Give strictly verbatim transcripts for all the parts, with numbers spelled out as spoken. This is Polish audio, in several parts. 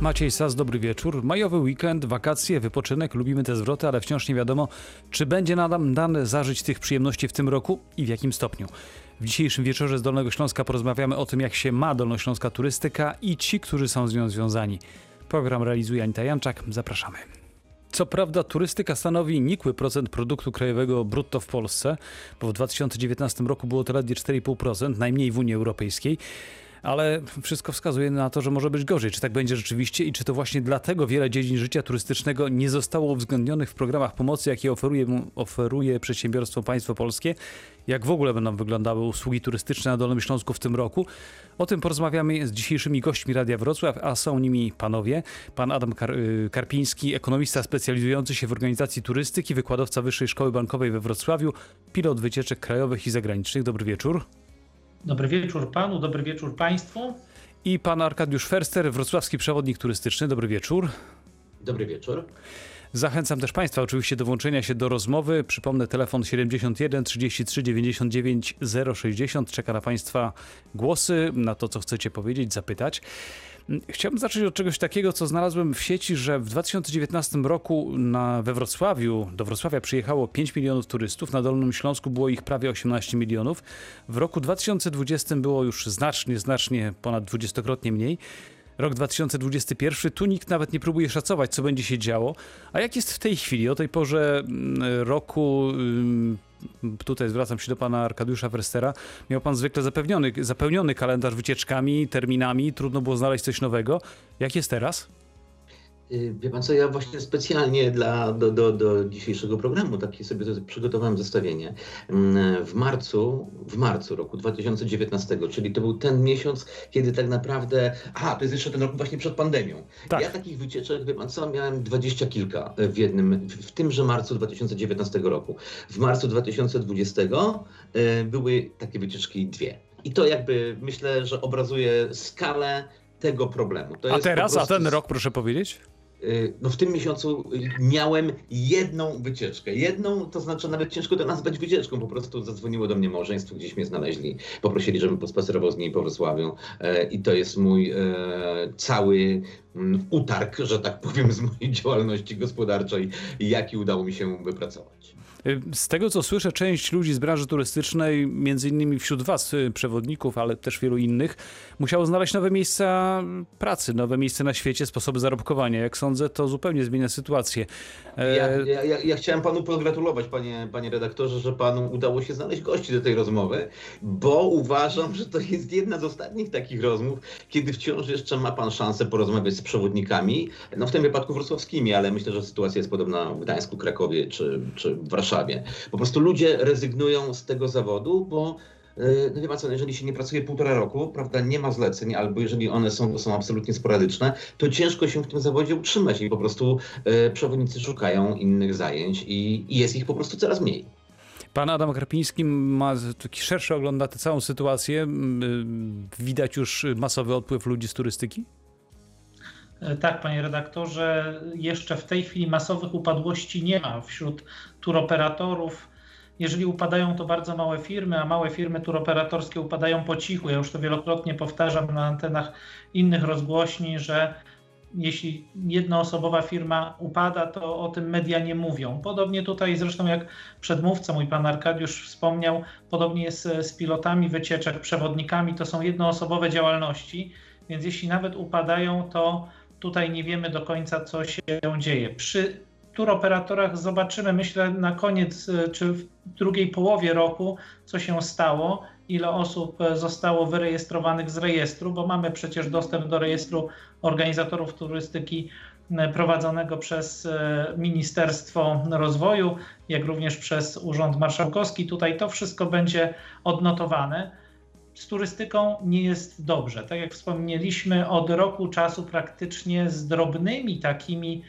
Maciej Sas, dobry wieczór. Majowy weekend, wakacje, wypoczynek, lubimy te zwroty, ale wciąż nie wiadomo, czy będzie nam dane zażyć tych przyjemności w tym roku i w jakim stopniu. W dzisiejszym Wieczorze z Dolnego Śląska porozmawiamy o tym, jak się ma dolnośląska turystyka i ci, którzy są z nią związani. Program realizuje Anita Janczak. Zapraszamy. Co prawda turystyka stanowi nikły procent produktu krajowego brutto w Polsce, bo w dwa tysiące dziewiętnastym roku było to ledwie cztery i pół procent, najmniej w Unii Europejskiej. Ale wszystko wskazuje na to, że może być gorzej. Czy tak będzie rzeczywiście i czy to właśnie dlatego wiele dziedzin życia turystycznego nie zostało uwzględnionych w programach pomocy, jakie oferuje, oferuje przedsiębiorstwo państwo polskie? Jak w ogóle będą wyglądały usługi turystyczne na Dolnym Śląsku w tym roku? O tym porozmawiamy z dzisiejszymi gośćmi Radia Wrocław, a są nimi panowie. Pan Adam Kar- Karpiński, ekonomista specjalizujący się w organizacji turystyki, wykładowca Wyższej Szkoły Bankowej we Wrocławiu, pilot wycieczek krajowych i zagranicznych. Dobry wieczór. Dobry wieczór panu, dobry wieczór państwu. I pan Arkadiusz Ferster, wrocławski przewodnik turystyczny. Dobry wieczór. Dobry wieczór. Zachęcam też państwa oczywiście do włączenia się do rozmowy. Przypomnę, telefon siedemdziesiąt jeden trzydzieści trzy dziewięćdziesiąt dziewięć zero sześćdziesiąt. Czeka na państwa głosy, na to, co chcecie powiedzieć, zapytać. Chciałbym zacząć od czegoś takiego, co znalazłem w sieci, że w dwa tysiące dziewiętnastym roku na, we Wrocławiu, do Wrocławia przyjechało pięć milionów turystów, na Dolnym Śląsku było ich prawie osiemnaście milionów. W roku dwa tysiące dwudziestym było już znacznie, znacznie ponad dwudziestokrotnie mniej. Rok dwa tysiące dwudziesty pierwszy, tu nikt nawet nie próbuje szacować, co będzie się działo. A jak jest w tej chwili, o tej porze roku, tutaj zwracam się do pana Arkadiusza Ferstera, miał pan zwykle zapewniony, zapełniony kalendarz wycieczkami, terminami, trudno było znaleźć coś nowego. Jak jest teraz? Wie pan co, ja właśnie specjalnie dla, do, do, do dzisiejszego programu takie sobie przygotowałem zestawienie. W marcu, w marcu roku dwa tysiące dziewiętnastego, czyli to był ten miesiąc, kiedy tak naprawdę... Aha, to jest jeszcze ten rok właśnie przed pandemią. Tak. Ja takich wycieczek, wie pan co, miałem dwadzieścia kilka w jednym, w tymże marcu dwa tysiące dziewiętnastego roku. W marcu dwa tysiące dwudziestego były takie wycieczki dwie. I to jakby myślę, że obrazuje skalę tego problemu. To a teraz, prostu... a ten rok proszę powiedzieć? No w tym miesiącu miałem jedną wycieczkę. Jedną, to znaczy nawet ciężko to nazwać wycieczką. Po prostu zadzwoniło do mnie małżeństwo, gdzieś mnie znaleźli. Poprosili, żebym pospacerował z nimi po Wrocławiu. I to jest mój cały utarg, że tak powiem, z mojej działalności gospodarczej, jaki udało mi się wypracować. Z tego, co słyszę, część ludzi z branży turystycznej, między innymi wśród was, przewodników, ale też wielu innych, musiało znaleźć nowe miejsca pracy, nowe miejsce na świecie, sposoby zarobkowania. Jak sądzę, to zupełnie zmienia sytuację. Ja, ja, ja, ja chciałem panu pogratulować, panie, panie redaktorze, że panu udało się znaleźć gości do tej rozmowy, bo uważam, że to jest jedna z ostatnich takich rozmów, kiedy wciąż jeszcze ma pan szansę porozmawiać z przewodnikami, no w tym wypadku wrocławskimi, ale myślę, że sytuacja jest podobna w Gdańsku, Krakowie czy, czy w Warszawie. Po prostu ludzie rezygnują z tego zawodu, bo no wie pan co, jeżeli się nie pracuje półtora roku, prawda, nie ma zleceń, albo jeżeli one są, są absolutnie sporadyczne, to ciężko się w tym zawodzie utrzymać i po prostu e, przewodnicy szukają innych zajęć i, i jest ich po prostu coraz mniej. Pan Adam Karpiński ma taki szerszy ogląd na tę całą sytuację. Widać już masowy odpływ ludzi z turystyki? Tak, panie redaktorze, jeszcze w tej chwili masowych upadłości nie ma wśród turoperatorów. Jeżeli upadają, to bardzo małe firmy, a małe firmy turoperatorskie upadają po cichu. Ja już to wielokrotnie powtarzam na antenach innych rozgłośni, że jeśli jednoosobowa firma upada, to o tym media nie mówią. Podobnie tutaj zresztą jak przedmówca, mój pan Arkadiusz wspomniał, podobnie jest z pilotami wycieczek, przewodnikami, to są jednoosobowe działalności, więc jeśli nawet upadają, to tutaj nie wiemy do końca, co się dzieje. Przy turoperatorach zobaczymy, myślę, na koniec czy w drugiej połowie roku, co się stało, ile osób zostało wyrejestrowanych z rejestru, bo mamy przecież dostęp do rejestru organizatorów turystyki prowadzonego przez Ministerstwo Rozwoju, jak również przez Urząd Marszałkowski. Tutaj to wszystko będzie odnotowane. Z turystyką nie jest dobrze. Tak jak wspomnieliśmy, od roku czasu praktycznie z drobnymi takimi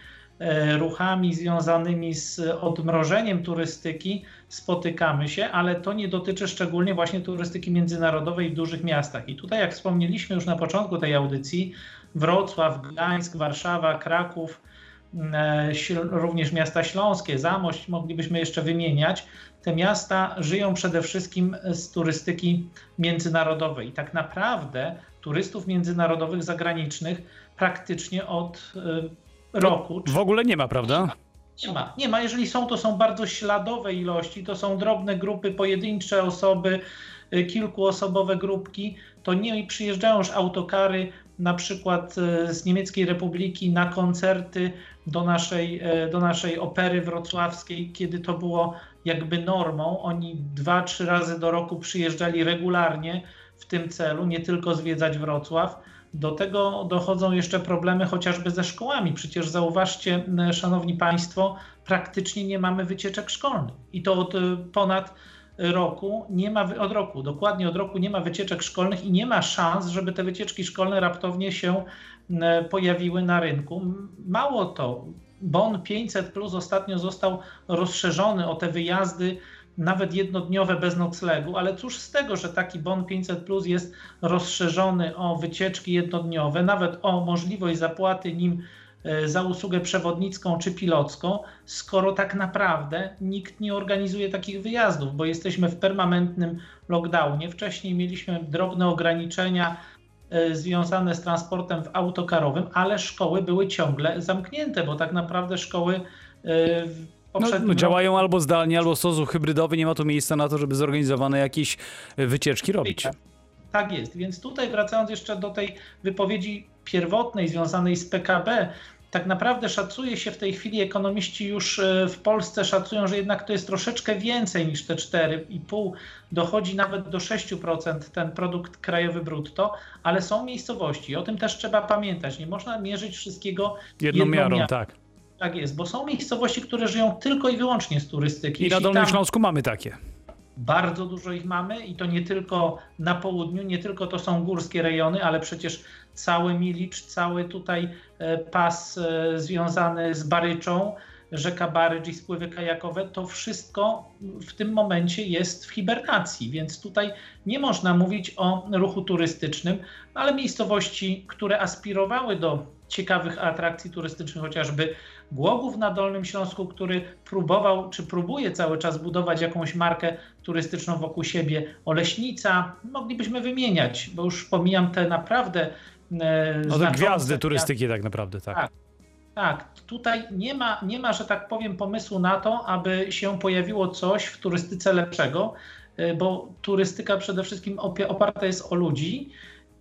ruchami związanymi z odmrożeniem turystyki spotykamy się, ale to nie dotyczy szczególnie właśnie turystyki międzynarodowej w dużych miastach. I tutaj, jak wspomnieliśmy już na początku tej audycji, Wrocław, Gdańsk, Warszawa, Kraków, również miasta śląskie, Zamość, moglibyśmy jeszcze wymieniać. Te miasta żyją przede wszystkim z turystyki międzynarodowej. I tak naprawdę turystów międzynarodowych, zagranicznych praktycznie od roku. W ogóle nie ma, prawda? Nie ma. Nie ma. Jeżeli są, to są bardzo śladowe ilości, to są drobne grupy, pojedyncze osoby, kilkuosobowe grupki. To nie przyjeżdżają już autokary na przykład z Niemieckiej Republiki na koncerty do naszej, do naszej opery wrocławskiej, kiedy to było jakby normą. Oni dwa, trzy razy do roku przyjeżdżali regularnie w tym celu, nie tylko zwiedzać Wrocław. Do tego dochodzą jeszcze problemy chociażby ze szkołami. Przecież zauważcie, szanowni państwo, praktycznie nie mamy wycieczek szkolnych. I to od ponad roku nie ma, od roku, dokładnie od roku nie ma wycieczek szkolnych i nie ma szans, żeby te wycieczki szkolne raptownie się pojawiły na rynku. Mało to, bon pięćset plus ostatnio został rozszerzony o te wyjazdy nawet jednodniowe bez noclegu, ale cóż z tego, że taki bon pięćset plus jest rozszerzony o wycieczki jednodniowe, nawet o możliwość zapłaty nim za usługę przewodnicką czy pilocką, skoro tak naprawdę nikt nie organizuje takich wyjazdów, bo jesteśmy w permanentnym lockdownie. Wcześniej mieliśmy drobne ograniczenia związane z transportem autokarowym, ale szkoły były ciągle zamknięte, bo tak naprawdę szkoły No, no, działają albo zdalnie, albo w sposób hybrydowy. Nie ma tu miejsca na to, żeby zorganizowane jakieś wycieczki robić. Tak jest. Więc tutaj wracając jeszcze do tej wypowiedzi pierwotnej związanej z P K B, tak naprawdę szacuje się w tej chwili, ekonomiści już w Polsce szacują, że jednak to jest troszeczkę więcej niż te cztery i pół. Dochodzi nawet do sześć procent ten produkt krajowy brutto, ale są miejscowości. O tym też trzeba pamiętać. Nie można mierzyć wszystkiego jedną miarą. miarą. Tak. Tak jest, bo są miejscowości, które żyją tylko i wyłącznie z turystyki. I na Dolnym Śląsku mamy takie. Bardzo dużo ich mamy i to nie tylko na południu, nie tylko to są górskie rejony, ale przecież cały Milicz, cały tutaj pas związany z Baryczą, rzeka Barycz i spływy kajakowe, to wszystko w tym momencie jest w hibernacji, więc tutaj nie można mówić o ruchu turystycznym, ale miejscowości, które aspirowały do ciekawych atrakcji turystycznych, chociażby Głogów na Dolnym Śląsku, który próbował, czy próbuje cały czas budować jakąś markę turystyczną wokół siebie, Oleśnica, moglibyśmy wymieniać, bo już pomijam te naprawdę e, no te gwiazdy turystyki tak naprawdę, tak. tak. Tak, tutaj nie ma, nie ma, że tak powiem, pomysłu na to, aby się pojawiło coś w turystyce lepszego, e, bo turystyka przede wszystkim oparta jest o ludzi,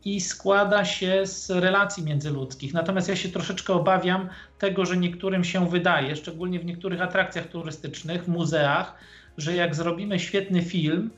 i składa się z relacji międzyludzkich. Natomiast ja się troszeczkę obawiam tego, że niektórym się wydaje, szczególnie w niektórych atrakcjach turystycznych, w muzeach, że jak zrobimy świetny film,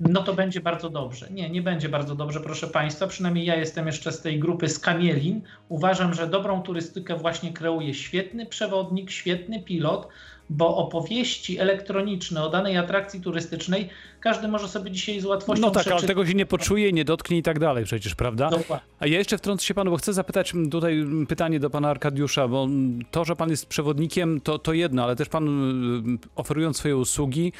no to będzie bardzo dobrze. Nie, nie będzie bardzo dobrze, proszę państwa. Przynajmniej ja jestem jeszcze z tej grupy skamielin. Uważam, że dobrą turystykę właśnie kreuje świetny przewodnik, świetny pilot, bo opowieści elektroniczne o danej atrakcji turystycznej każdy może sobie dzisiaj z łatwością przeczytać. No tak, przeczytać. Ale tego się nie poczuje, nie dotknie i tak dalej przecież, prawda? Dokładnie. A ja jeszcze wtrącę się panu, bo chcę zapytać tutaj pytanie do pana Arkadiusza, bo to, że pan jest przewodnikiem, to, to jedno, ale też pan oferując swoje usługi,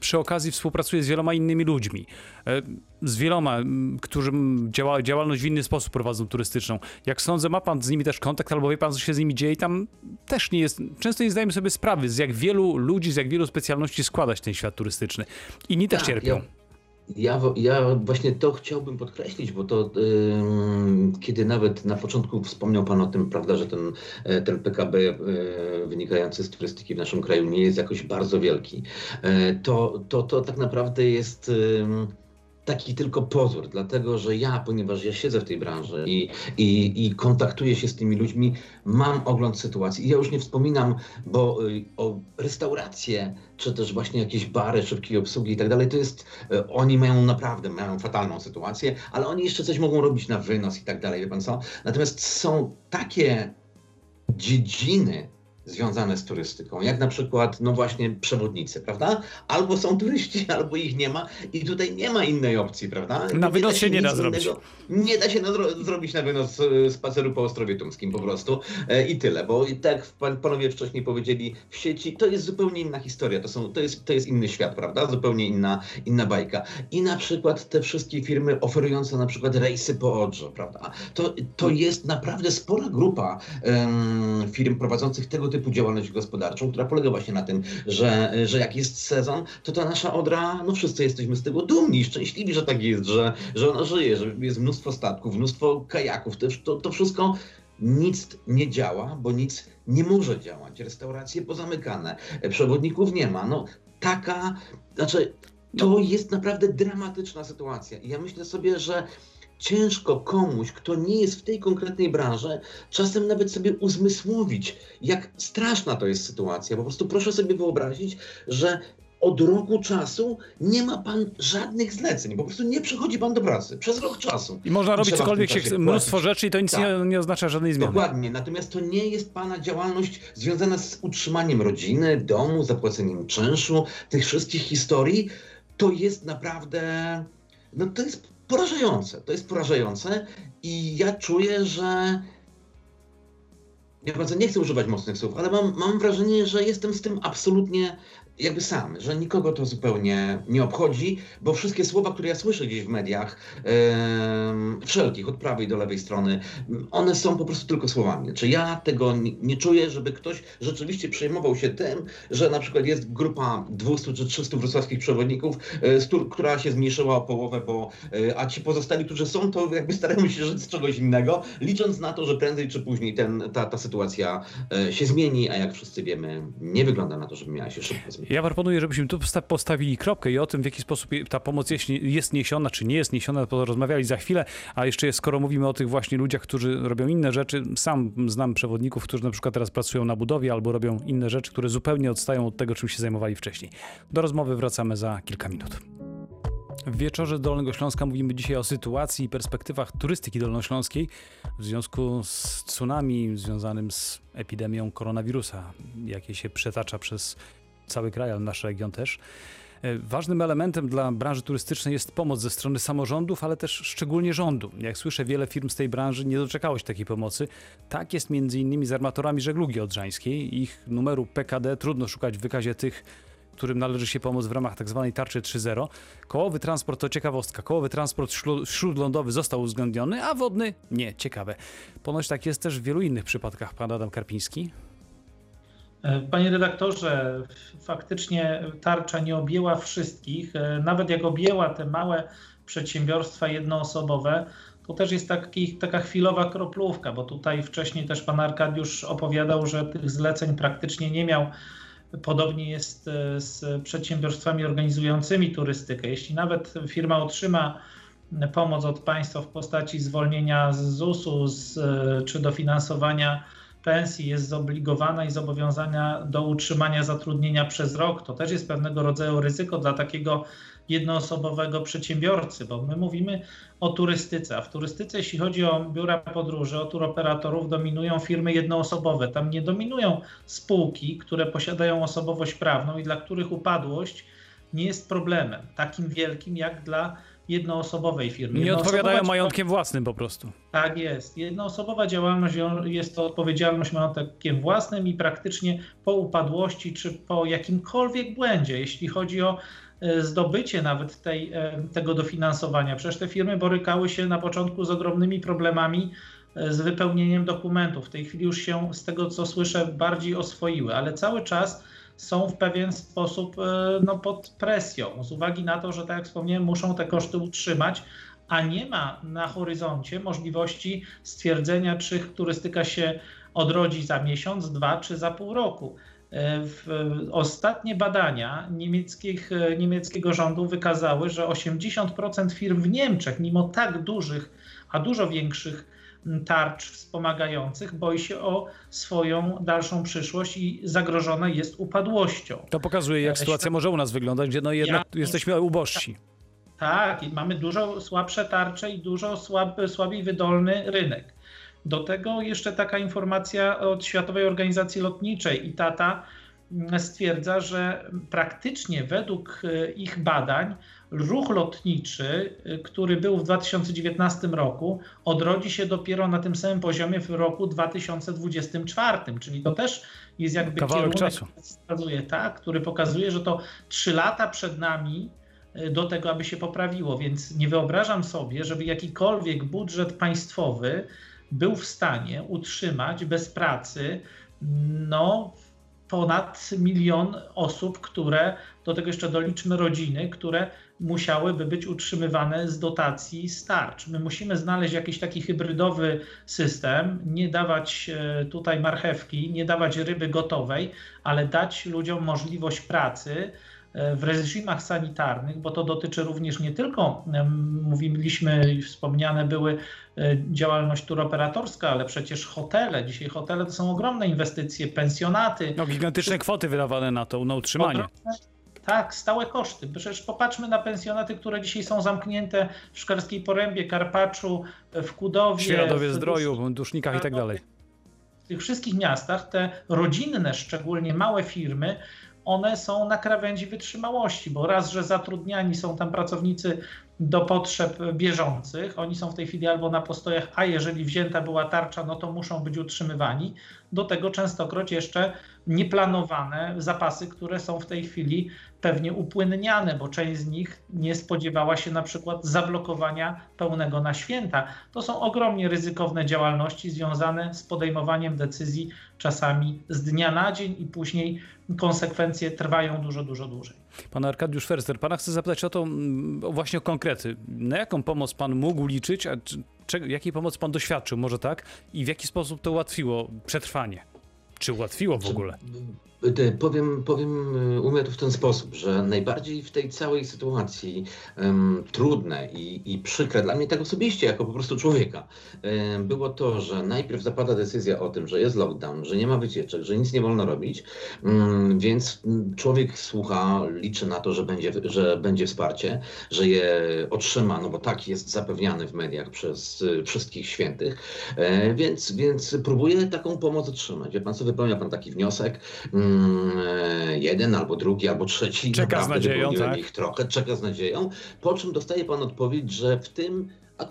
przy okazji współpracuje z wieloma innymi ludźmi. Z wieloma, którzy działa, działalność w inny sposób prowadzą turystyczną. Jak sądzę, ma pan z nimi też kontakt, albo wie pan, co się z nimi dzieje i tam też nie jest, często nie zdajemy sobie sprawy, z jak wielu ludzi, z jak wielu specjalności składać ten świat turystyczny. Inni też tak, cierpią. Ja, ja, ja właśnie to chciałbym podkreślić, bo to yy, kiedy nawet na początku wspomniał pan o tym, prawda, że ten, ten P K B yy, wynikający z turystyki w naszym kraju nie jest jakoś bardzo wielki, yy, to, to, to tak naprawdę jest... Yy, taki tylko pozór, dlatego że ja, ponieważ ja siedzę w tej branży i, i, i kontaktuję się z tymi ludźmi, mam ogląd sytuacji. I ja już nie wspominam, bo o restauracje, czy też właśnie jakieś bary szybkiej obsługi i tak dalej, to jest, oni mają naprawdę, mają fatalną sytuację, ale oni jeszcze coś mogą robić na wynos i tak dalej, wie pan co? Natomiast są takie dziedziny związane z turystyką, jak na przykład, no właśnie, przewodnicy, prawda? Albo są turyści, albo ich nie ma i tutaj nie ma innej opcji, prawda? Na wynos się nie da zrobić. Nie da się zrobić na wynos spaceru po Ostrowie Tumskim po prostu e, i tyle, bo i tak panowie wcześniej powiedzieli w sieci, to jest zupełnie inna historia, to, są, to, jest, to jest inny świat, prawda? Zupełnie inna, inna bajka. I na przykład te wszystkie firmy oferujące na przykład rejsy po Odrze, prawda? To, to jest naprawdę spora grupa em, firm prowadzących tego typu działalność gospodarczą, która polega właśnie na tym, że, że jak jest sezon, to ta nasza Odra, no wszyscy jesteśmy z tego dumni, szczęśliwi, że tak jest, że, że ona żyje, że jest mnóstwo statków, mnóstwo kajaków, to, to wszystko nic nie działa, bo nic nie może działać. Restauracje pozamykane, przewodników nie ma, no taka, znaczy to jest naprawdę dramatyczna sytuacja i ja myślę sobie, że ciężko komuś, kto nie jest w tej konkretnej branży, czasem nawet sobie uzmysłowić, jak straszna to jest sytuacja. Po prostu proszę sobie wyobrazić, że od roku czasu nie ma pan żadnych zleceń, po prostu nie przychodzi pan do pracy przez rok czasu. I można robić cokolwiek, się, mnóstwo rzeczy i to nic tak. nie, nie oznacza żadnej zmiany. Dokładnie, natomiast to nie jest pana działalność związana z utrzymaniem rodziny, domu, zapłaceniem czynszu, tych wszystkich historii. To jest naprawdę, no to jest porażające, to jest porażające i ja czuję, że ja bardzo nie chcę używać mocnych słów, ale mam, mam wrażenie, że jestem z tym absolutnie jakby sam, że nikogo to zupełnie nie obchodzi, bo wszystkie słowa, które ja słyszę gdzieś w mediach, yy, wszelkich, od prawej do lewej strony, one są po prostu tylko słowami. Czy ja tego nie, nie czuję, żeby ktoś rzeczywiście przejmował się tym, że na przykład jest grupa dwieście czy trzysta wrocławskich przewodników, yy, stur, która się zmniejszyła o połowę, bo, yy, a ci pozostali, którzy są, to jakby starają się żyć z czegoś innego, licząc na to, że prędzej czy później ten, ta, ta sytuacja yy, się zmieni, a jak wszyscy wiemy, nie wygląda na to, żeby miała się szybko zmienić. Ja proponuję, żebyśmy tu postawili kropkę i o tym, w jaki sposób ta pomoc jest, jest niesiona, czy nie jest niesiona, porozmawiali za chwilę, a jeszcze skoro mówimy o tych właśnie ludziach, którzy robią inne rzeczy, sam znam przewodników, którzy na przykład teraz pracują na budowie albo robią inne rzeczy, które zupełnie odstają od tego, czym się zajmowali wcześniej. Do rozmowy wracamy za kilka minut. W Wieczorze Dolnego Śląska mówimy dzisiaj o sytuacji i perspektywach turystyki dolnośląskiej w związku z tsunami związanym z epidemią koronawirusa, jakie się przetacza przez cały kraj, ale nasz region też. Ważnym elementem dla branży turystycznej jest pomoc ze strony samorządów, ale też szczególnie rządu. Jak słyszę, wiele firm z tej branży nie doczekało się takiej pomocy. Tak jest między innymi z armatorami żeglugi odrzańskiej. Ich numeru P K D trudno szukać w wykazie tych, którym należy się pomoc w ramach tzw. tarczy trzy zero. Kołowy transport to ciekawostka. Kołowy transport ślu- śródlądowy został uwzględniony, a wodny nie. Ciekawe. Ponoć tak jest też w wielu innych przypadkach. Pan Adam Karpiński. Panie redaktorze, faktycznie tarcza nie objęła wszystkich. Nawet jak objęła te małe przedsiębiorstwa jednoosobowe, to też jest taki, taka chwilowa kroplówka, bo tutaj wcześniej też pan Arkadiusz opowiadał, że tych zleceń praktycznie nie miał. Podobnie jest z przedsiębiorstwami organizującymi turystykę. Jeśli nawet firma otrzyma pomoc od państwa w postaci zwolnienia z zusu z, czy dofinansowania pensji, jest zobligowana i zobowiązana do utrzymania zatrudnienia przez rok. To też jest pewnego rodzaju ryzyko dla takiego jednoosobowego przedsiębiorcy, bo my mówimy o turystyce, a w turystyce, jeśli chodzi o biura podróży, o turoperatorów, dominują firmy jednoosobowe. Tam nie dominują spółki, które posiadają osobowość prawną i dla których upadłość nie jest problemem takim wielkim jak dla jednoosobowej firmy. Nie odpowiadają majątkiem własnym po prostu. Tak jest. Jednoosobowa działalność jest to odpowiedzialność majątkiem własnym i praktycznie po upadłości czy po jakimkolwiek błędzie, jeśli chodzi o zdobycie nawet tej, tego dofinansowania. Przecież te firmy borykały się na początku z ogromnymi problemami z wypełnieniem dokumentów. W tej chwili już się z tego, co słyszę, bardziej oswoiły, ale cały czas są w pewien sposób no, pod presją, z uwagi na to, że tak jak wspomniałem, muszą te koszty utrzymać, a nie ma na horyzoncie możliwości stwierdzenia, czy turystyka się odrodzi za miesiąc, dwa czy za pół roku. W ostatnie badania niemieckich, niemieckiego rządu wykazały, że osiemdziesiąt procent firm w Niemczech, mimo tak dużych, a dużo większych tarcz wspomagających, boi się o swoją dalszą przyszłość i zagrożona jest upadłością. To pokazuje, jak sytuacja może u nas wyglądać, gdzie no jednak ja, jesteśmy ubożsi. Tak, i mamy dużo słabsze tarcze i dużo słaby, słabiej wydolny rynek. Do tego jeszcze taka informacja od Światowej Organizacji Lotniczej. I A T A stwierdza, że praktycznie według ich badań ruch lotniczy, który był w dwa tysiące dziewiętnastym roku, odrodzi się dopiero na tym samym poziomie w roku dwa tysiące dwudziestym czwartym, czyli to też jest jakby kawałek czasu, wskazuje, tak, który pokazuje, że to trzy lata przed nami do tego, aby się poprawiło, więc nie wyobrażam sobie, żeby jakikolwiek budżet państwowy był w stanie utrzymać bez pracy no, ponad milion osób, które, do tego jeszcze doliczmy rodziny, które musiałyby być utrzymywane z dotacji z tarcz. My musimy znaleźć jakiś taki hybrydowy system, nie dawać tutaj marchewki, nie dawać ryby gotowej, ale dać ludziom możliwość pracy w reżimach sanitarnych, bo to dotyczy również nie tylko, mówiliśmy i wspomniane były działalność turoperatorska, ale przecież hotele. Dzisiaj hotele to są ogromne inwestycje, pensjonaty. No, gigantyczne kwoty wydawane na to, na utrzymanie. Tak, stałe koszty. Przecież popatrzmy na pensjonaty, które dzisiaj są zamknięte w Szklarskiej Porębie, Karpaczu, w Kudowie. Świeradowie Zdroju, Dusznikach i tak dalej. W tych wszystkich miastach te rodzinne, szczególnie małe firmy, one są na krawędzi wytrzymałości, bo raz, że zatrudniani są tam pracownicy do potrzeb bieżących, oni są w tej chwili albo na postojach, a jeżeli wzięta była tarcza, no to muszą być utrzymywani. Do tego częstokroć jeszcze nieplanowane zapasy, które są w tej chwili pewnie upłynniane, bo część z nich nie spodziewała się na przykład zablokowania pełnego na święta. To są ogromnie ryzykowne działalności związane z podejmowaniem decyzji czasami z dnia na dzień i później konsekwencje trwają dużo, dużo dłużej. Pan Arkadiusz Ferster, pana chcę zapytać o to właśnie o konkrety. Na jaką pomoc pan mógł liczyć, a czego, jakiej pomocy pan doświadczył, może tak? I w jaki sposób to ułatwiło przetrwanie? Czy ułatwiło w ogóle? Powiem, powiem umiem to w ten sposób, że najbardziej w tej całej sytuacji um, trudne i, i przykre dla mnie tak osobiście, jako po prostu człowieka, um, było to, że najpierw zapada decyzja o tym, że jest lockdown, że nie ma wycieczek, że nic nie wolno robić, um, więc człowiek słucha, liczy na to, że będzie, że będzie wsparcie, że je otrzyma, no bo tak jest zapewniany w mediach przez y, wszystkich świętych, e, więc, więc próbuje taką pomoc otrzymać. Wie pan co, wypełnia pan taki wniosek, um, jeden albo drugi, albo trzeci. Czeka z nadzieją, tak? Ich trochę, czeka z nadzieją, po czym dostaje pan odpowiedź, że w tym, a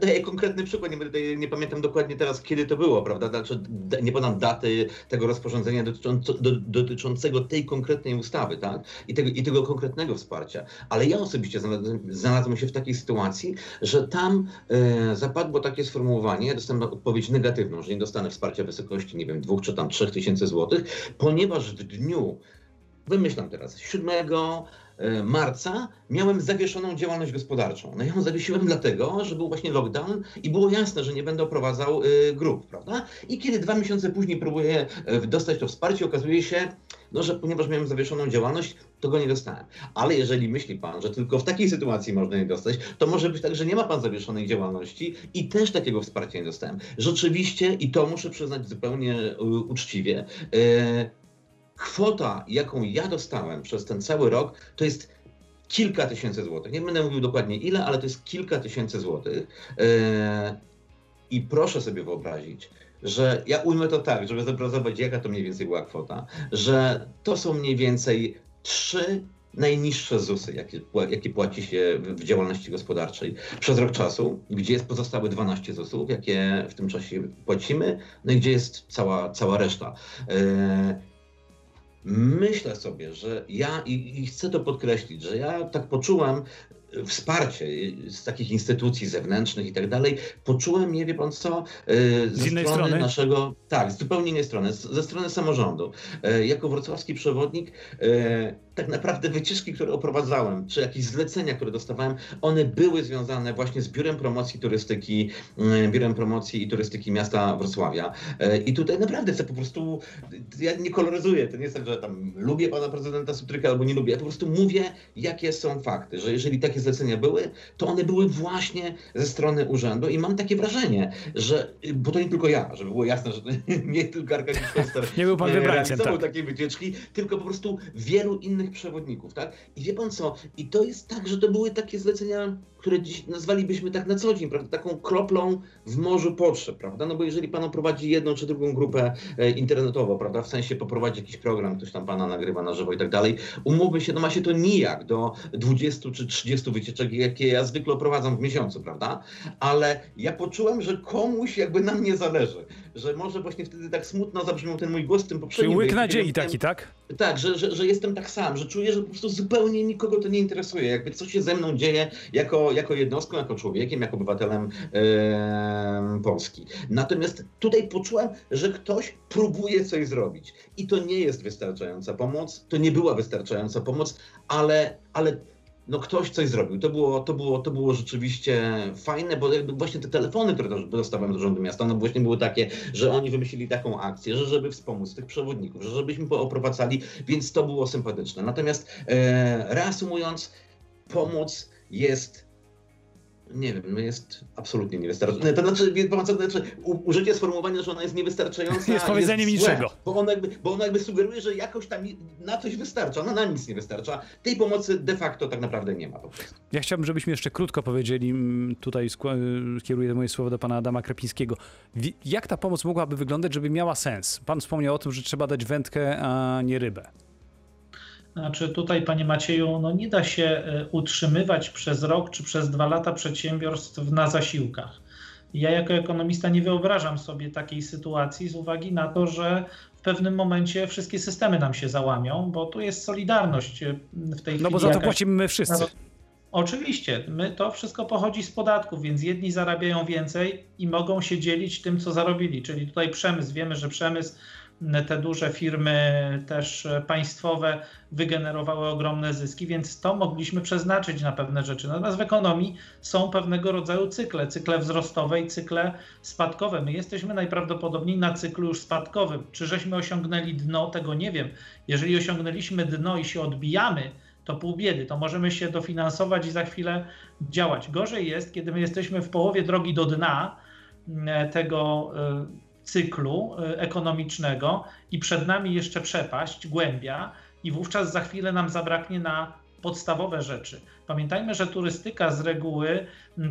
daję konkretny przykład, nie, nie pamiętam dokładnie teraz, kiedy to było, prawda? Znaczy, nie podam daty tego rozporządzenia dotycząc, do, dotyczącego tej konkretnej ustawy, tak? I tego, i tego konkretnego wsparcia. Ale ja osobiście znalazłem, znalazłem się w takiej sytuacji, że tam e, zapadło takie sformułowanie, ja dostałem odpowiedź negatywną, że nie dostanę wsparcia w wysokości, nie wiem, dwóch czy tam trzech tysięcy złotych, ponieważ w dniu, wymyślam teraz, siódmego marca miałem zawieszoną działalność gospodarczą. No ja ją zawiesiłem dlatego, że był właśnie lockdown i było jasne, że nie będę oprowadzał y, grup, prawda? I kiedy dwa miesiące później próbuję y, dostać to wsparcie, okazuje się, no, że ponieważ miałem zawieszoną działalność, to go nie dostałem. Ale jeżeli myśli pan, że tylko w takiej sytuacji można nie dostać, to może być tak, że nie ma pan zawieszonej działalności i też takiego wsparcia nie dostałem. Rzeczywiście, i to muszę przyznać zupełnie y, uczciwie, y, kwota, jaką ja dostałem przez ten cały rok, to jest kilka tysięcy złotych. Nie będę mówił dokładnie ile, ale to jest kilka tysięcy złotych. Eee, I proszę sobie wyobrazić, że ja ujmę to tak, żeby zobrazować, jaka to mniej więcej była kwota, że to są mniej więcej trzy najniższe ZUSy, jakie, jakie płaci się w działalności gospodarczej przez rok czasu, gdzie jest pozostałe dwanaście ZUSów, jakie w tym czasie płacimy, no i gdzie jest cała, cała reszta. Eee, Myślę sobie, że ja, i, i chcę to podkreślić, że ja tak poczułem wsparcie z takich instytucji zewnętrznych i tak dalej. Poczułem je, wie pan co, z ze innej strony, strony naszego, tak, z zupełnie innej strony, z, ze strony samorządu. Jako wrocławski przewodnik tak naprawdę wycieczki, które oprowadzałem, czy jakieś zlecenia, które dostawałem, one były związane właśnie z Biurem Promocji Turystyki, Biurem Promocji i Turystyki Miasta Wrocławia. I tutaj naprawdę chcę po prostu, ja nie koloryzuję, to nie jest tak, że tam lubię pana prezydenta Sutryka albo nie lubię, ja po prostu mówię, jakie są fakty, że jeżeli takie zlecenia były, to one były właśnie ze strony urzędu i mam takie wrażenie, że, bo to nie tylko ja, żeby było jasne, że nie tylko Arkadiusz Ferster nie był pan wybrańcem, tak, takiej wycieczki, tylko po prostu wielu innych przewodników, tak? I wie pan co? I to jest tak, że to były takie zlecenia, które dziś nazwalibyśmy tak na co dzień, prawda? Taką kroplą w morzu potrzeb, prawda? No bo jeżeli pan prowadzi jedną czy drugą grupę e, internetową, prawda? W sensie poprowadzi jakiś program, ktoś tam pana nagrywa na żywo i tak dalej, umówmy się, no ma się to nijak do dwudziestu czy trzydziestu wycieczek, jakie ja zwykle oprowadzam w miesiącu, prawda? Ale ja poczułem, że komuś jakby na mnie zależy, że może właśnie wtedy tak smutno zabrzmiał ten mój głos w tym poprzednim. Czyli łyk nadziei taki, tak? Tak, że, że, że jestem tak sam, że czuję, że po prostu zupełnie nikogo to nie interesuje, jakby co się ze mną dzieje jako, jako jednostką, jako człowiekiem, jako obywatelem e, Polski. Natomiast tutaj poczułem, że ktoś próbuje coś zrobić. I to nie jest wystarczająca pomoc, to nie była wystarczająca pomoc, ale, ale no ktoś coś zrobił. To było, to było, to było rzeczywiście fajne, bo jakby właśnie te telefony, które dostawałem do Urzędu Miasta, no właśnie były takie, że oni wymyślili taką akcję, że żeby wspomóc tych przewodników, że żebyśmy pooprowadzali, więc to było sympatyczne. Natomiast e, reasumując, pomoc jest, nie wiem, jest absolutnie niewystarczająca. To znaczy, to znaczy użycie sformułowania, że ona jest niewystarczająca, jest powiedzeniem jest niczego. Złe, bo ona, jakby, bo ona jakby sugeruje, że jakoś tam na coś wystarcza, ona na nic nie wystarcza. Tej pomocy de facto tak naprawdę nie ma. Ja chciałbym, żebyśmy jeszcze krótko powiedzieli, tutaj kieruję moje słowo do pana Adama Karpińskiego, jak ta pomoc mogłaby wyglądać, żeby miała sens? Pan wspomniał o tym, że trzeba dać wędkę, a nie rybę. Znaczy tutaj, panie Macieju, no nie da się utrzymywać przez rok czy przez dwa lata przedsiębiorstw na zasiłkach. Ja jako ekonomista nie wyobrażam sobie takiej sytuacji z uwagi na to, że w pewnym momencie wszystkie systemy nam się załamią, bo tu jest solidarność w tej chwili. No bo za to płacimy my wszyscy. Oczywiście, my, to wszystko pochodzi z podatków, więc jedni zarabiają więcej i mogą się dzielić tym, co zarobili. Czyli tutaj przemysł, wiemy, że przemysł, te duże firmy też państwowe wygenerowały ogromne zyski, więc to mogliśmy przeznaczyć na pewne rzeczy. Natomiast w ekonomii są pewnego rodzaju cykle, cykle wzrostowe i cykle spadkowe. My jesteśmy najprawdopodobniej na cyklu już spadkowym. Czy żeśmy osiągnęli dno, tego nie wiem. Jeżeli osiągnęliśmy dno i się odbijamy, to pół biedy, to możemy się dofinansować i za chwilę działać. Gorzej jest, kiedy my jesteśmy w połowie drogi do dna tego cyklu ekonomicznego i przed nami jeszcze przepaść, głębia, i wówczas za chwilę nam zabraknie na podstawowe rzeczy. Pamiętajmy, że turystyka z reguły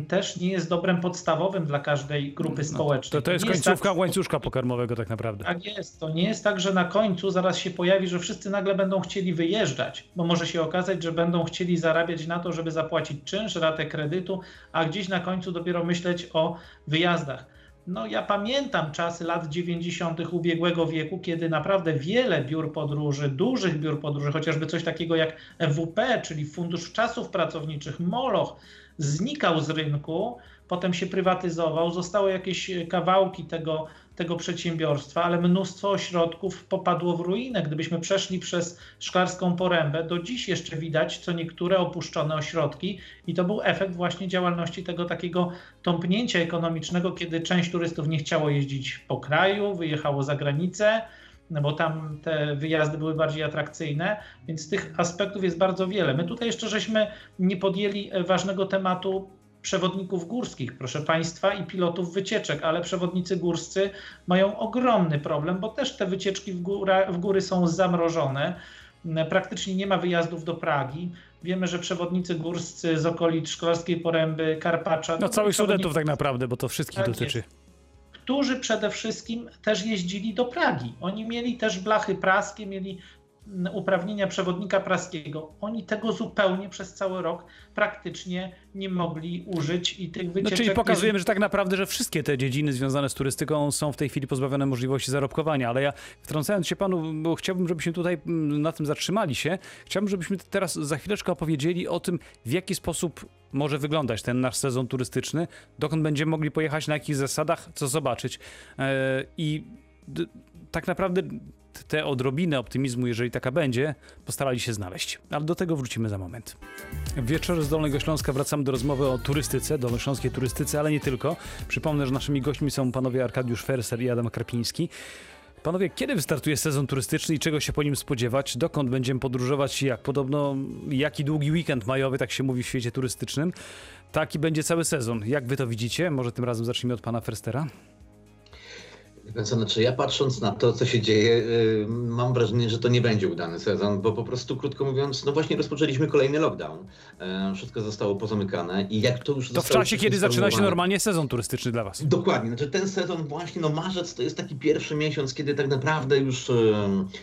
też nie jest dobrem podstawowym dla każdej grupy społecznej. To, to jest końcówka tak, łańcuszka pokarmowego tak naprawdę. Tak jest. To nie jest tak, że na końcu zaraz się pojawi, że wszyscy nagle będą chcieli wyjeżdżać, bo może się okazać, że będą chcieli zarabiać na to, żeby zapłacić czynsz, ratę kredytu, a gdzieś na końcu dopiero myśleć o wyjazdach. No ja pamiętam czasy lat dziewięćdziesiątych ubiegłego wieku, kiedy naprawdę wiele biur podróży, dużych biur podróży, chociażby coś takiego jak F W P, czyli Fundusz Czasów Pracowniczych, Moloch, znikał z rynku, potem się prywatyzował, zostały jakieś kawałki tego, tego przedsiębiorstwa, ale mnóstwo ośrodków popadło w ruinę. Gdybyśmy przeszli przez Szklarską Porębę, do dziś jeszcze widać co niektóre opuszczone ośrodki i to był efekt właśnie działalności tego takiego tąpnięcia ekonomicznego, kiedy część turystów nie chciało jeździć po kraju, wyjechało za granicę, no bo tam te wyjazdy były bardziej atrakcyjne, więc tych aspektów jest bardzo wiele. My tutaj jeszcze żeśmy nie podjęli ważnego tematu przewodników górskich, proszę Państwa, i pilotów wycieczek, ale przewodnicy górscy mają ogromny problem, bo też te wycieczki w, góra, w góry są zamrożone. Praktycznie nie ma wyjazdów do Pragi. Wiemy, że przewodnicy górscy z okolic Szklarskiej Poręby, Karpacza... No całych studentów tak naprawdę, bo to wszystkich tak dotyczy. Jest. Którzy przede wszystkim też jeździli do Pragi. Oni mieli też blachy praskie, mieli uprawnienia przewodnika praskiego. Oni tego zupełnie przez cały rok praktycznie nie mogli użyć i tych wycieczek... No, czyli pokazujemy, że tak naprawdę, że wszystkie te dziedziny związane z turystyką są w tej chwili pozbawione możliwości zarobkowania, ale ja wtrącając się panu, bo chciałbym, żebyśmy tutaj na tym zatrzymali się, chciałbym, żebyśmy teraz za chwileczkę opowiedzieli o tym, w jaki sposób może wyglądać ten nasz sezon turystyczny, dokąd będziemy mogli pojechać, na jakich zasadach, co zobaczyć i tak naprawdę tę odrobinę optymizmu, jeżeli taka będzie, postarali się znaleźć. Ale do tego wrócimy za moment. Wieczór z Dolnego Śląska. Wracamy do rozmowy o turystyce, dolnośląskiej turystyce, ale nie tylko. Przypomnę, że naszymi gośćmi są panowie Arkadiusz Ferster i Adam Karpiński. Panowie, kiedy wystartuje sezon turystyczny i czego się po nim spodziewać? Dokąd będziemy podróżować? Jak podobno, jaki długi weekend majowy, tak się mówi w świecie turystycznym, taki będzie cały sezon. Jak wy to widzicie? Może tym razem zacznijmy od pana Ferstera. Więc znaczy, ja patrząc na to, co się dzieje, yy, mam wrażenie, że to nie będzie udany sezon, bo po prostu, krótko mówiąc, no właśnie rozpoczęliśmy kolejny lockdown. Yy, wszystko zostało pozamykane i jak to już to zostało... To w czasie, kiedy zaczyna się normalnie sezon turystyczny dla was. Dokładnie. Znaczy ten sezon właśnie, no marzec to jest taki pierwszy miesiąc, kiedy tak naprawdę już yy,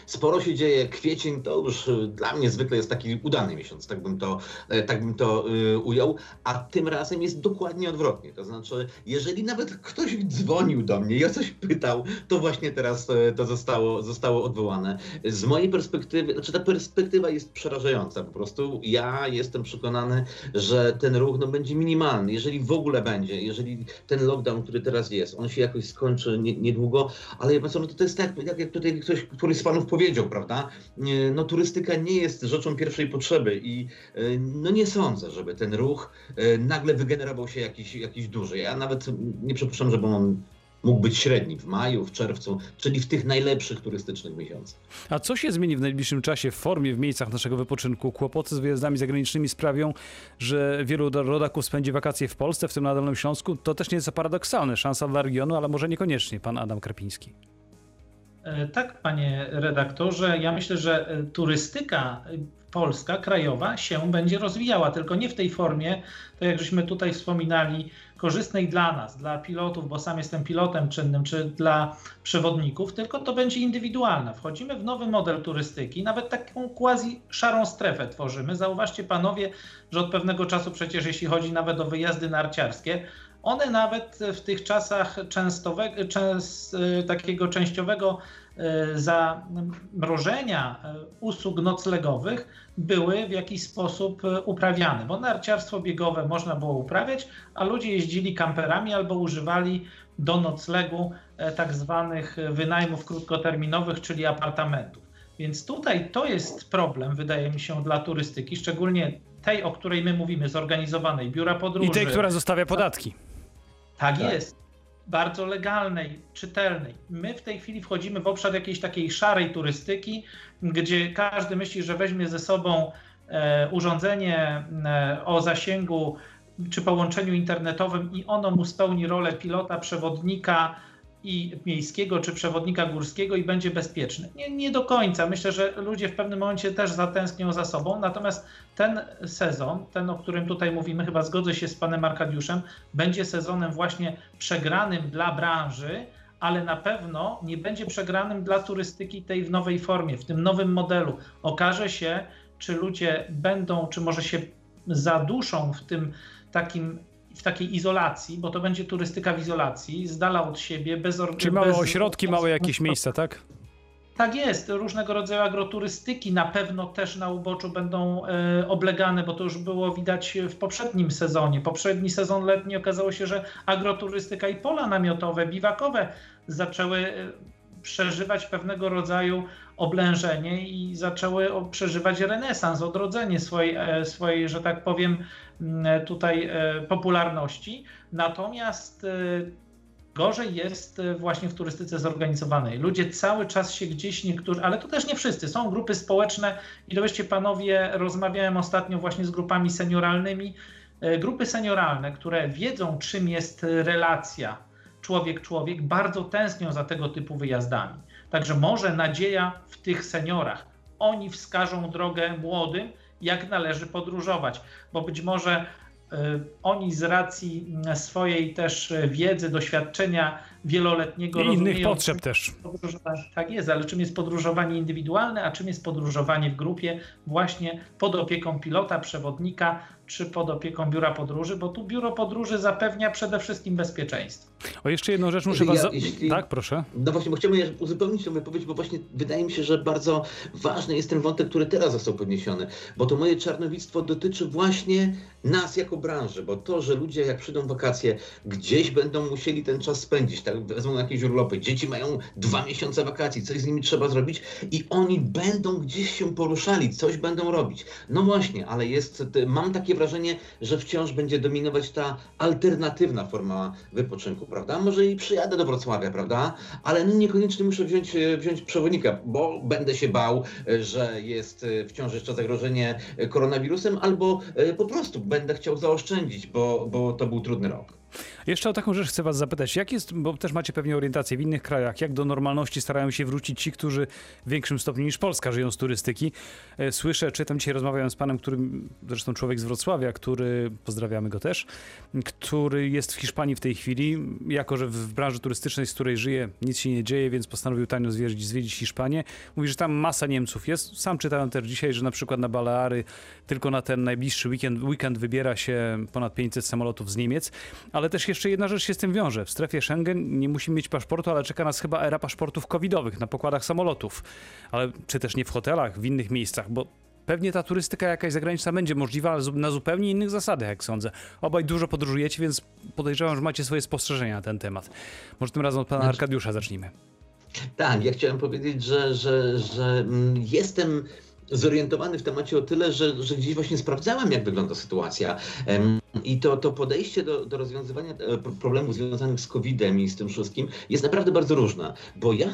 sporo się dzieje. Kwiecień to już yy, dla mnie zwykle jest taki udany miesiąc, tak bym to, yy, tak bym to yy, ujął. A tym razem jest dokładnie odwrotnie. To znaczy, jeżeli nawet ktoś dzwonił do mnie i o coś pytał, stał, to właśnie teraz to zostało, zostało odwołane. Z mojej perspektywy, znaczy ta perspektywa jest przerażająca po prostu. Ja jestem przekonany, że ten ruch no, będzie minimalny, jeżeli w ogóle będzie, jeżeli ten lockdown, który teraz jest, on się jakoś skończy nie, niedługo, ale ja no, to jest tak, jak, jak tutaj ktoś, któryś z panów powiedział, prawda? No turystyka nie jest rzeczą pierwszej potrzeby i no nie sądzę, żeby ten ruch nagle wygenerował się jakiś, jakiś duży. Ja nawet nie przypuszczam, żeby on mógł być średni w maju, w czerwcu, czyli w tych najlepszych turystycznych miesiącach. A co się zmieni w najbliższym czasie w formie, w miejscach naszego wypoczynku? Kłopoty z wyjazdami zagranicznymi sprawią, że wielu rodaków spędzi wakacje w Polsce, w tym na Dolnym Śląsku. To też nieco paradoksalne. Szansa dla regionu, ale może niekoniecznie. Pan Adam Karpiński. Tak, panie redaktorze. Ja myślę, że turystyka polska, krajowa się będzie rozwijała, tylko nie w tej formie, tak jak żeśmy tutaj wspominali, korzystnej dla nas, dla pilotów, bo sam jestem pilotem czynnym, czy dla przewodników, tylko to będzie indywidualne. Wchodzimy w nowy model turystyki, nawet taką quasi szarą strefę tworzymy. Zauważcie panowie, że od pewnego czasu przecież jeśli chodzi nawet o wyjazdy narciarskie, one nawet w tych czasach częstowe, częst, takiego częściowego zamrożenia usług noclegowych były w jakiś sposób uprawiane, bo narciarstwo biegowe można było uprawiać, a ludzie jeździli kamperami albo używali do noclegu tak zwanych wynajmów krótkoterminowych, czyli apartamentów. Więc tutaj to jest problem, wydaje mi się, dla turystyki, szczególnie tej, o której my mówimy, zorganizowanej, biura podróży. I tej, która zostawia podatki. Tak, tak jest. Bardzo legalnej, czytelnej. My w tej chwili wchodzimy w obszar jakiejś takiej szarej turystyki, gdzie każdy myśli, że weźmie ze sobą e, urządzenie e, o zasięgu czy połączeniu internetowym i ono mu spełni rolę pilota, przewodnika i miejskiego czy przewodnika górskiego i będzie bezpieczny. Nie, nie do końca. Myślę, że ludzie w pewnym momencie też zatęsknią za sobą, natomiast ten sezon, ten o którym tutaj mówimy, chyba zgodzę się z panem Arkadiuszem, będzie sezonem właśnie przegranym dla branży, ale na pewno nie będzie przegranym dla turystyki tej w nowej formie, w tym nowym modelu. Okaże się, czy ludzie będą, czy może się zaduszą w tym takim w takiej izolacji, bo to będzie turystyka w izolacji, z dala od siebie, bez organizacji. Czy małe ośrodki, małe jakieś miejsca, tak? Tak jest. Różnego rodzaju agroturystyki na pewno też na uboczu będą e, oblegane, bo to już było widać w poprzednim sezonie. Poprzedni sezon letni okazało się, że agroturystyka i pola namiotowe, biwakowe zaczęły e, przeżywać pewnego rodzaju oblężenie i zaczęły przeżywać renesans, odrodzenie swojej, swojej, że tak powiem, tutaj popularności. Natomiast gorzej jest właśnie w turystyce zorganizowanej. Ludzie cały czas się gdzieś niektórzy, ale to też nie wszyscy, są grupy społeczne i dowiedzcie panowie, rozmawiałem ostatnio właśnie z grupami senioralnymi. Grupy senioralne, które wiedzą, czym jest relacja człowiek-człowiek, bardzo tęsknią za tego typu wyjazdami. Także może nadzieja w tych seniorach. Oni wskażą drogę młodym, jak należy podróżować, bo być może y, oni z racji swojej też wiedzy, doświadczenia wieloletniego... I rozumieją, innych potrzeb też. Tak jest, ale czym jest podróżowanie indywidualne, a czym jest podróżowanie w grupie właśnie pod opieką pilota, przewodnika, czy pod opieką biura podróży, bo tu biuro podróży zapewnia przede wszystkim bezpieczeństwo. O, jeszcze jedną rzecz muszę ja, was... Za... Jeśli... Tak, proszę. No właśnie, bo chciałbym uzupełnić tę wypowiedź, bo właśnie wydaje mi się, że bardzo ważny jest ten wątek, który teraz został podniesiony, bo to moje czarnowictwo dotyczy właśnie nas jako branży, bo to, że ludzie jak przyjdą wakacje, gdzieś będą musieli ten czas spędzić, tak, wezmą jakieś urlopy, dzieci mają dwa miesiące wakacji, coś z nimi trzeba zrobić i oni będą gdzieś się poruszali, coś będą robić. No właśnie, ale jest, mam takie wrażenie, że wciąż będzie dominować ta alternatywna forma wypoczynku, prawda? Może i przyjadę do Wrocławia, prawda? Ale niekoniecznie muszę wziąć, wziąć przewodnika, bo będę się bał, że jest wciąż jeszcze zagrożenie koronawirusem, albo po prostu będę chciał zaoszczędzić, bo, bo to był trudny rok. Jeszcze o taką rzecz chcę was zapytać. Jak jest, bo też macie pewnie orientację w innych krajach, jak do normalności starają się wrócić ci, którzy w większym stopniu niż Polska żyją z turystyki. Słyszę, czytam, dzisiaj rozmawiałem z panem, który, zresztą człowiek z Wrocławia, który, pozdrawiamy go też, który jest w Hiszpanii w tej chwili. Jako że w branży turystycznej, z której żyje, nic się nie dzieje, więc postanowił tanio zwiedzić, zwiedzić Hiszpanię. Mówi, że tam masa Niemców jest. Sam czytałem też dzisiaj, że na przykład na Baleary tylko na ten najbliższy weekend, weekend wybiera się ponad pięćset samolotów z Niemiec, ale ale też jeszcze jedna rzecz się z tym wiąże. W strefie Schengen nie musimy mieć paszportu, ale czeka nas chyba era paszportów covidowych na pokładach samolotów. Ale czy też nie w hotelach, w innych miejscach, bo pewnie ta turystyka jakaś zagraniczna będzie możliwa, ale na zupełnie innych zasadach, jak sądzę. Obaj dużo podróżujecie, więc podejrzewam, że macie swoje spostrzeżenia na ten temat. Może tym razem od pana Arkadiusza zacznijmy. Tak, ja chciałem powiedzieć, że, że, że jestem zorientowany w temacie o tyle, że, że gdzieś właśnie sprawdzałem, jak wygląda sytuacja. I to, to podejście do, do rozwiązywania problemów związanych z kowidem i z tym wszystkim jest naprawdę bardzo różne. Bo ja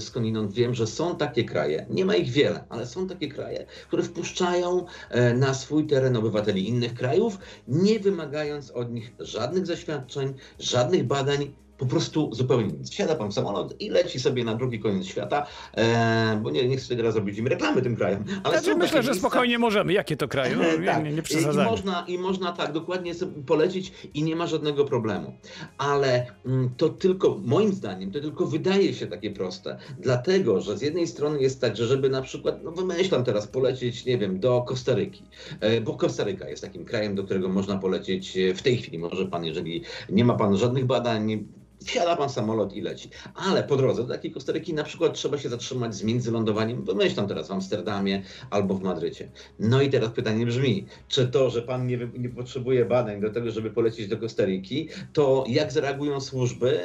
skądinąd wiem, że są takie kraje, nie ma ich wiele, ale są takie kraje, które wpuszczają na swój teren obywateli innych krajów, nie wymagając od nich żadnych zaświadczeń, żadnych badań, po prostu zupełnie nic. Siada pan w samolot i leci sobie na drugi koniec świata, e, bo nie, nie chcę teraz robić im reklamy tym krajem. Ale znaczy, myślę, że miejsca... spokojnie możemy. Jakie to kraje? No, e, tak. nie, nie I, można, I można tak dokładnie sobie polecić i nie ma żadnego problemu. Ale m, to tylko, moim zdaniem, to tylko wydaje się takie proste. Dlatego, że z jednej strony jest tak, że żeby na przykład, no wymyślam teraz, polecieć, nie wiem, do Kostaryki. E, bo Kostaryka jest takim krajem, do którego można polecieć w tej chwili. Może pan, jeżeli nie ma pan żadnych badań, nie, wsiada pan samolot i leci. Ale po drodze do takiej Kostaryki na przykład trzeba się zatrzymać z międzylądowaniem, wymyślam teraz, w Amsterdamie albo w Madrycie. No i teraz pytanie brzmi, czy to, że pan nie, nie potrzebuje badań do tego, żeby polecieć do Kostaryki, to jak zareagują służby,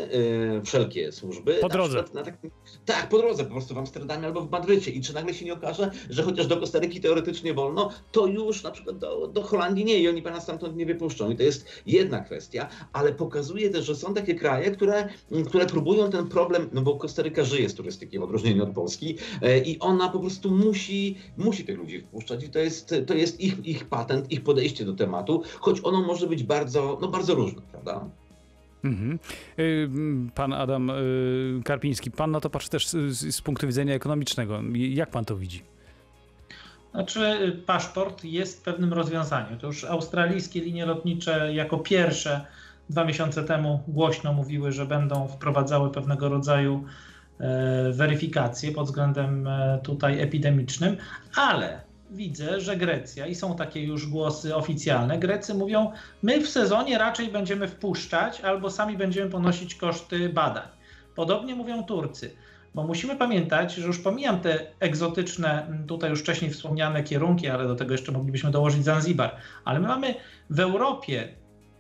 yy, wszelkie służby? Po drodze. Na tak, tak, po drodze, po prostu w Amsterdamie albo w Madrycie. I czy nagle się nie okaże, że chociaż do Kostaryki teoretycznie wolno, to już na przykład do, do Holandii nie i oni pana stamtąd nie wypuszczą. I to jest jedna kwestia, ale pokazuje też, że są takie kraje, które Które, które próbują ten problem, no bo Kostaryka żyje z turystyki w odróżnieniu od Polski e, i ona po prostu musi, musi tych ludzi wpuszczać i to jest, to jest ich, ich patent, ich podejście do tematu, choć ono może być bardzo, no bardzo różne, prawda? Mm-hmm. Pan Adam Karpiński, pan na to patrzy też z, z punktu widzenia ekonomicznego. Jak pan to widzi? Znaczy, paszport jest pewnym rozwiązaniem. To już australijskie linie lotnicze jako pierwsze dwa miesiące temu głośno mówiły, że będą wprowadzały pewnego rodzaju e, weryfikacje pod względem e, tutaj epidemicznym, ale widzę, że Grecja i są takie już głosy oficjalne, Grecy mówią, my w sezonie raczej będziemy wpuszczać albo sami będziemy ponosić koszty badań. Podobnie mówią Turcy, bo musimy pamiętać, że już pomijam te egzotyczne, tutaj już wcześniej wspomniane kierunki, ale do tego jeszcze moglibyśmy dołożyć Zanzibar, ale my mamy w Europie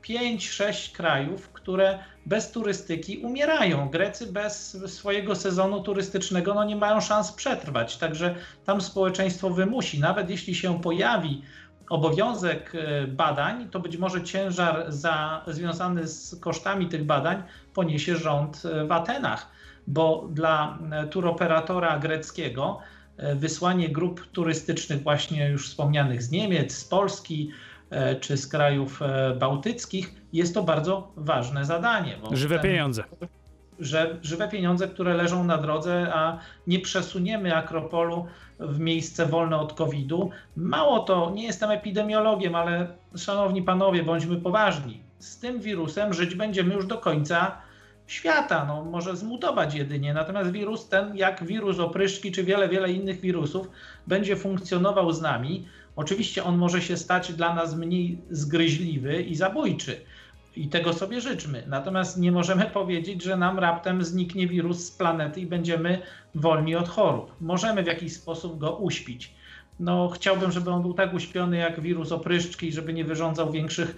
pięć sześć krajów, które bez turystyki umierają. Grecy bez swojego sezonu turystycznego no nie mają szans przetrwać. Także tam społeczeństwo wymusi. Nawet jeśli się pojawi obowiązek badań, to być może ciężar za, związany z kosztami tych badań poniesie rząd w Atenach. Bo dla turoperatora greckiego wysłanie grup turystycznych właśnie już wspomnianych z Niemiec, z Polski, czy z krajów bałtyckich, jest to bardzo ważne zadanie. Bo żywe ten, pieniądze. Że, żywe pieniądze, które leżą na drodze, a nie przesuniemy Akropolu w miejsce wolne od kowida. Mało to, nie jestem epidemiologiem, ale szanowni panowie, bądźmy poważni. Z tym wirusem żyć będziemy już do końca świata. No, może zmutować jedynie, natomiast wirus ten, jak wirus opryszczki, czy wiele, wiele innych wirusów, będzie funkcjonował z nami. Oczywiście on może się stać dla nas mniej zgryźliwy i zabójczy i tego sobie życzmy. Natomiast nie możemy powiedzieć, że nam raptem zniknie wirus z planety i będziemy wolni od chorób. Możemy w jakiś sposób go uśpić. No, chciałbym, żeby on był tak uśpiony jak wirus opryszczki, żeby nie wyrządzał większych,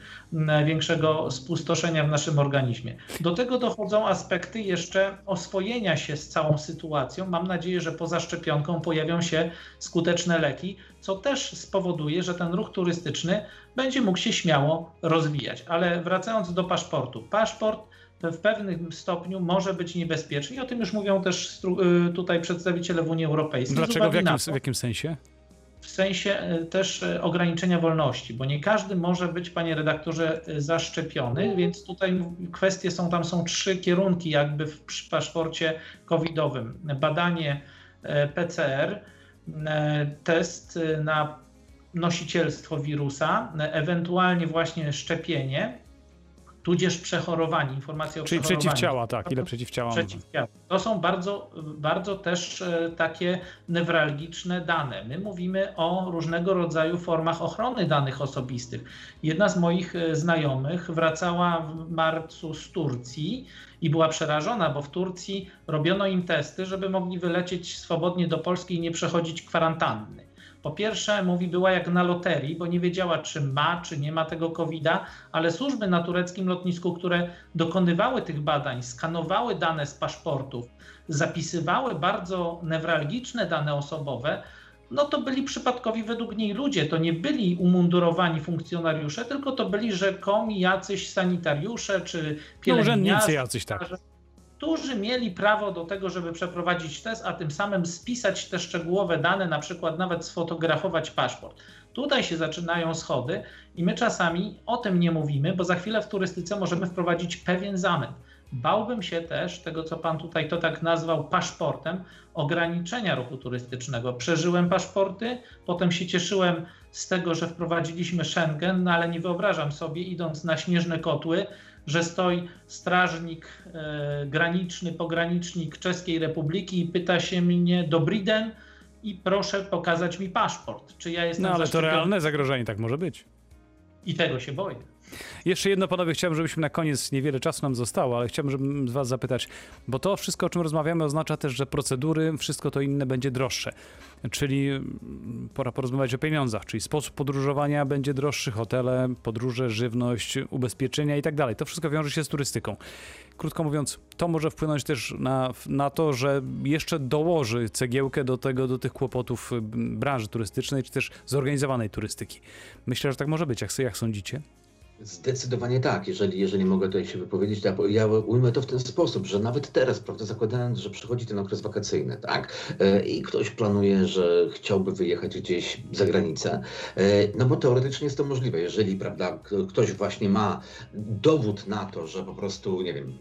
większego spustoszenia w naszym organizmie. Do tego dochodzą aspekty jeszcze oswojenia się z całą sytuacją. Mam nadzieję, że poza szczepionką pojawią się skuteczne leki, co też spowoduje, że ten ruch turystyczny będzie mógł się śmiało rozwijać. Ale wracając do paszportu. Paszport w pewnym stopniu może być niebezpieczny i o tym już mówią też tutaj przedstawiciele w Unii Europejskiej. Dlaczego? W jakim, w jakim sensie? W sensie też ograniczenia wolności, bo nie każdy może być, panie redaktorze, zaszczepiony, więc tutaj kwestie są, tam są trzy kierunki jakby w paszporcie covidowym. Badanie P C R, test na nosicielstwo wirusa, ewentualnie właśnie szczepienie, tudzież przechorowani, informacja o Czyli przechorowaniu. Czyli przeciwciała, tak, ile przeciwciała. Przeciwciała. To są bardzo, bardzo też takie newralgiczne dane. My mówimy o różnego rodzaju formach ochrony danych osobistych. Jedna z moich znajomych wracała w marcu z Turcji i była przerażona, bo w Turcji robiono im testy, żeby mogli wylecieć swobodnie do Polski i nie przechodzić kwarantanny. Po pierwsze, mówi, była jak na loterii, bo nie wiedziała, czy ma, czy nie ma tego kowida, ale służby na tureckim lotnisku, które dokonywały tych badań, skanowały dane z paszportów, zapisywały bardzo newralgiczne dane osobowe, no to byli przypadkowi według niej ludzie, to nie byli umundurowani funkcjonariusze, tylko to byli rzekomi jacyś sanitariusze, czy pielęgniarze, no, urzędnicy jacyś, tak, którzy mieli prawo do tego, żeby przeprowadzić test, a tym samym spisać te szczegółowe dane, na przykład nawet sfotografować paszport. Tutaj się zaczynają schody i my czasami o tym nie mówimy, bo za chwilę w turystyce możemy wprowadzić pewien zamęt. Bałbym się też tego, co pan tutaj to tak nazwał paszportem, ograniczenia ruchu turystycznego. Przeżyłem paszporty, potem się cieszyłem z tego, że wprowadziliśmy Schengen, no ale nie wyobrażam sobie, idąc na Śnieżne Kotły, że stoi strażnik e, graniczny, pogranicznik Czeskiej Republiki i pyta się mnie: dobry den i proszę pokazać mi paszport. Czy ja jestem No ale zaszczepiony? To realne zagrożenie, tak może być. I tego się boję. Jeszcze jedno, panowie, chciałem, żebyśmy na koniec, niewiele czasu nam zostało, ale chciałem, żebym z was zapytać, bo to wszystko, o czym rozmawiamy, oznacza też, że procedury, wszystko to inne będzie droższe, czyli pora porozmawiać o pieniądzach, czyli sposób podróżowania będzie droższy, hotele, podróże, żywność, ubezpieczenia i tak dalej. To wszystko wiąże się z turystyką. Krótko mówiąc, to może wpłynąć też na, na to, że jeszcze dołoży cegiełkę do tego, do tych kłopotów branży turystycznej, czy też zorganizowanej turystyki. Myślę, że tak może być, jak, jak sądzicie? Zdecydowanie tak, jeżeli, jeżeli mogę tutaj się wypowiedzieć, ja, ja ujmę to w ten sposób, że nawet teraz, prawda, zakładając, że przychodzi ten okres wakacyjny, tak, i ktoś planuje, że chciałby wyjechać gdzieś za granicę, no bo teoretycznie jest to możliwe, jeżeli, prawda, ktoś właśnie ma dowód na to, że po prostu, nie wiem,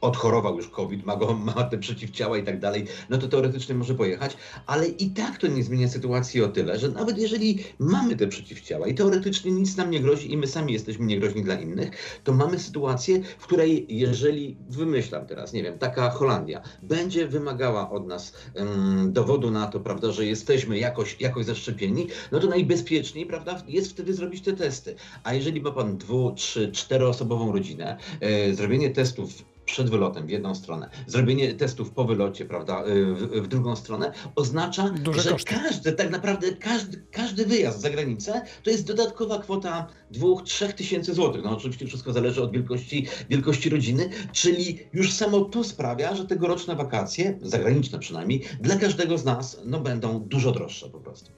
odchorował już COVID, ma, go, ma te przeciwciała i tak dalej, no to teoretycznie może pojechać, ale i tak to nie zmienia sytuacji o tyle, że nawet jeżeli mamy te przeciwciała i teoretycznie nic nam nie grozi i my sami jesteśmy jesteśmy niegroźni dla innych, to mamy sytuację, w której jeżeli, wymyślam teraz, nie wiem, taka Holandia będzie wymagała od nas um, dowodu na to, prawda, że jesteśmy jakoś, jakoś zaszczepieni, no to najbezpieczniej, prawda, jest wtedy zrobić te testy. A jeżeli ma pan dwu, trzy, czteroosobową rodzinę, e, zrobienie testów przed wylotem w jedną stronę, zrobienie testów po wylocie, prawda, w, w drugą stronę, oznacza, Duże że koszty. każdy, tak naprawdę każdy, każdy wyjazd za granicę to jest dodatkowa kwota dwóch, trzech tysięcy złotych. No oczywiście wszystko zależy od wielkości, wielkości rodziny, czyli już samo to sprawia, że tegoroczne wakacje, zagraniczne przynajmniej, dla każdego z nas no, będą dużo droższe po prostu.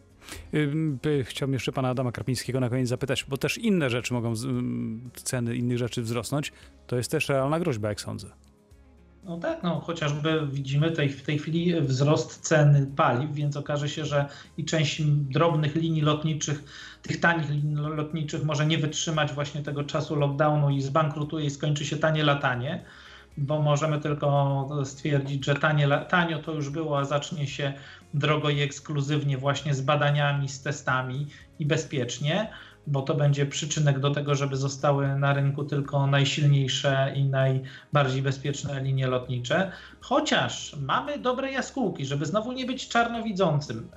Chciałbym jeszcze pana Adama Karpińskiego na koniec zapytać, bo też inne rzeczy mogą, ceny innych rzeczy wzrosnąć. To jest też realna groźba, jak sądzę. No tak, no chociażby widzimy tej, w tej chwili wzrost cen paliw, więc okaże się, że i część drobnych linii lotniczych, tych tanich linii lotniczych może nie wytrzymać właśnie tego czasu lockdownu i zbankrutuje i skończy się tanie latanie, bo możemy tylko stwierdzić, że tanie, tanio to już było, a zacznie się drogo i ekskluzywnie właśnie z badaniami, z testami i bezpiecznie, bo to będzie przyczynek do tego, żeby zostały na rynku tylko najsilniejsze i najbardziej bezpieczne linie lotnicze. Chociaż mamy dobre jaskółki, żeby znowu nie być czarnowidzącym.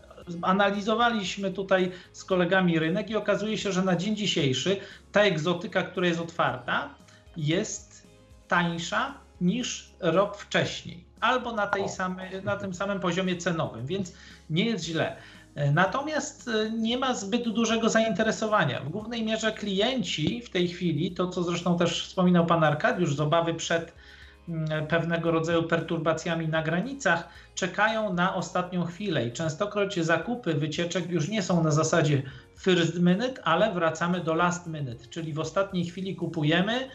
Analizowaliśmy tutaj z kolegami rynek i okazuje się, że na dzień dzisiejszy ta egzotyka, która jest otwarta, jest tańsza niż rok wcześniej, albo na, tej samej, na tym samym poziomie cenowym, więc nie jest źle. Natomiast nie ma zbyt dużego zainteresowania. W głównej mierze klienci w tej chwili, to co zresztą też wspominał pan Arkadiusz, z obawy przed pewnego rodzaju perturbacjami na granicach, czekają na ostatnią chwilę i częstokroć zakupy wycieczek już nie są na zasadzie first minute, ale wracamy do last minute, czyli w ostatniej chwili kupujemy,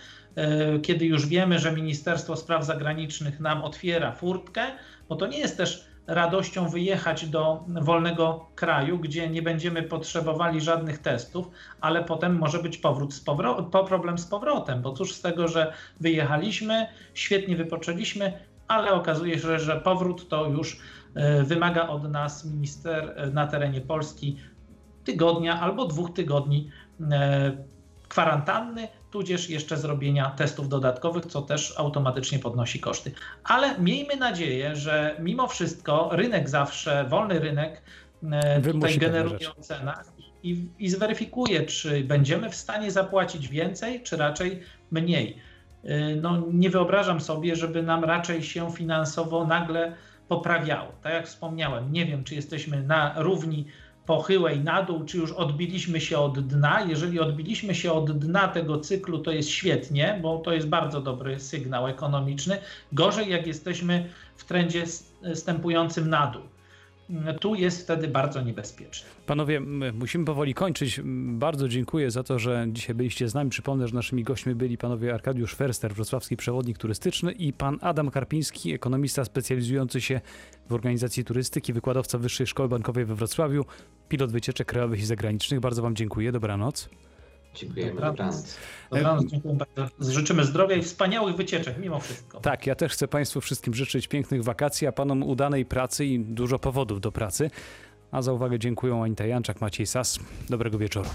kiedy już wiemy, że Ministerstwo Spraw Zagranicznych nam otwiera furtkę, bo to nie jest też radością wyjechać do wolnego kraju, gdzie nie będziemy potrzebowali żadnych testów, ale potem może być powrót z powro- po problem z powrotem, bo cóż z tego, że wyjechaliśmy, świetnie wypoczęliśmy, ale okazuje się, że powrót to już wymaga od nas minister na terenie Polski tygodnia albo dwóch tygodni kwarantanny, tudzież jeszcze zrobienia testów dodatkowych, co też automatycznie podnosi koszty. Ale miejmy nadzieję, że mimo wszystko rynek zawsze, wolny rynek tutaj generuje cenę i, i zweryfikuje, czy będziemy w stanie zapłacić więcej, czy raczej mniej. No, nie wyobrażam sobie, żeby nam raczej się finansowo nagle poprawiało. Tak jak wspomniałem, nie wiem, czy jesteśmy na równi pochyłej na dół, czy już odbiliśmy się od dna. Jeżeli odbiliśmy się od dna tego cyklu, to jest świetnie, bo to jest bardzo dobry sygnał ekonomiczny. Gorzej, jak jesteśmy w trendzie stępującym na dół. Tu jest wtedy bardzo niebezpieczne. Panowie, musimy powoli kończyć. Bardzo dziękuję za to, że dzisiaj byliście z nami. Przypomnę, że naszymi gośćmi byli panowie Arkadiusz Ferster, wrocławski przewodnik turystyczny, i pan Adam Karpiński, ekonomista specjalizujący się w organizacji turystyki, wykładowca Wyższej Szkoły Bankowej we Wrocławiu, pilot wycieczek krajowych i zagranicznych. Bardzo wam dziękuję. Dobranoc. Dziękujemy. Dobranoc. Dobranoc. Dziękuję bardzo. Życzymy zdrowia i wspaniałych wycieczek mimo wszystko. Tak, ja też chcę państwu wszystkim życzyć pięknych wakacji, a panom udanej pracy i dużo powodów do pracy. A za uwagę dziękuję Anita Janczak, Maciej Sas. Dobrego wieczoru.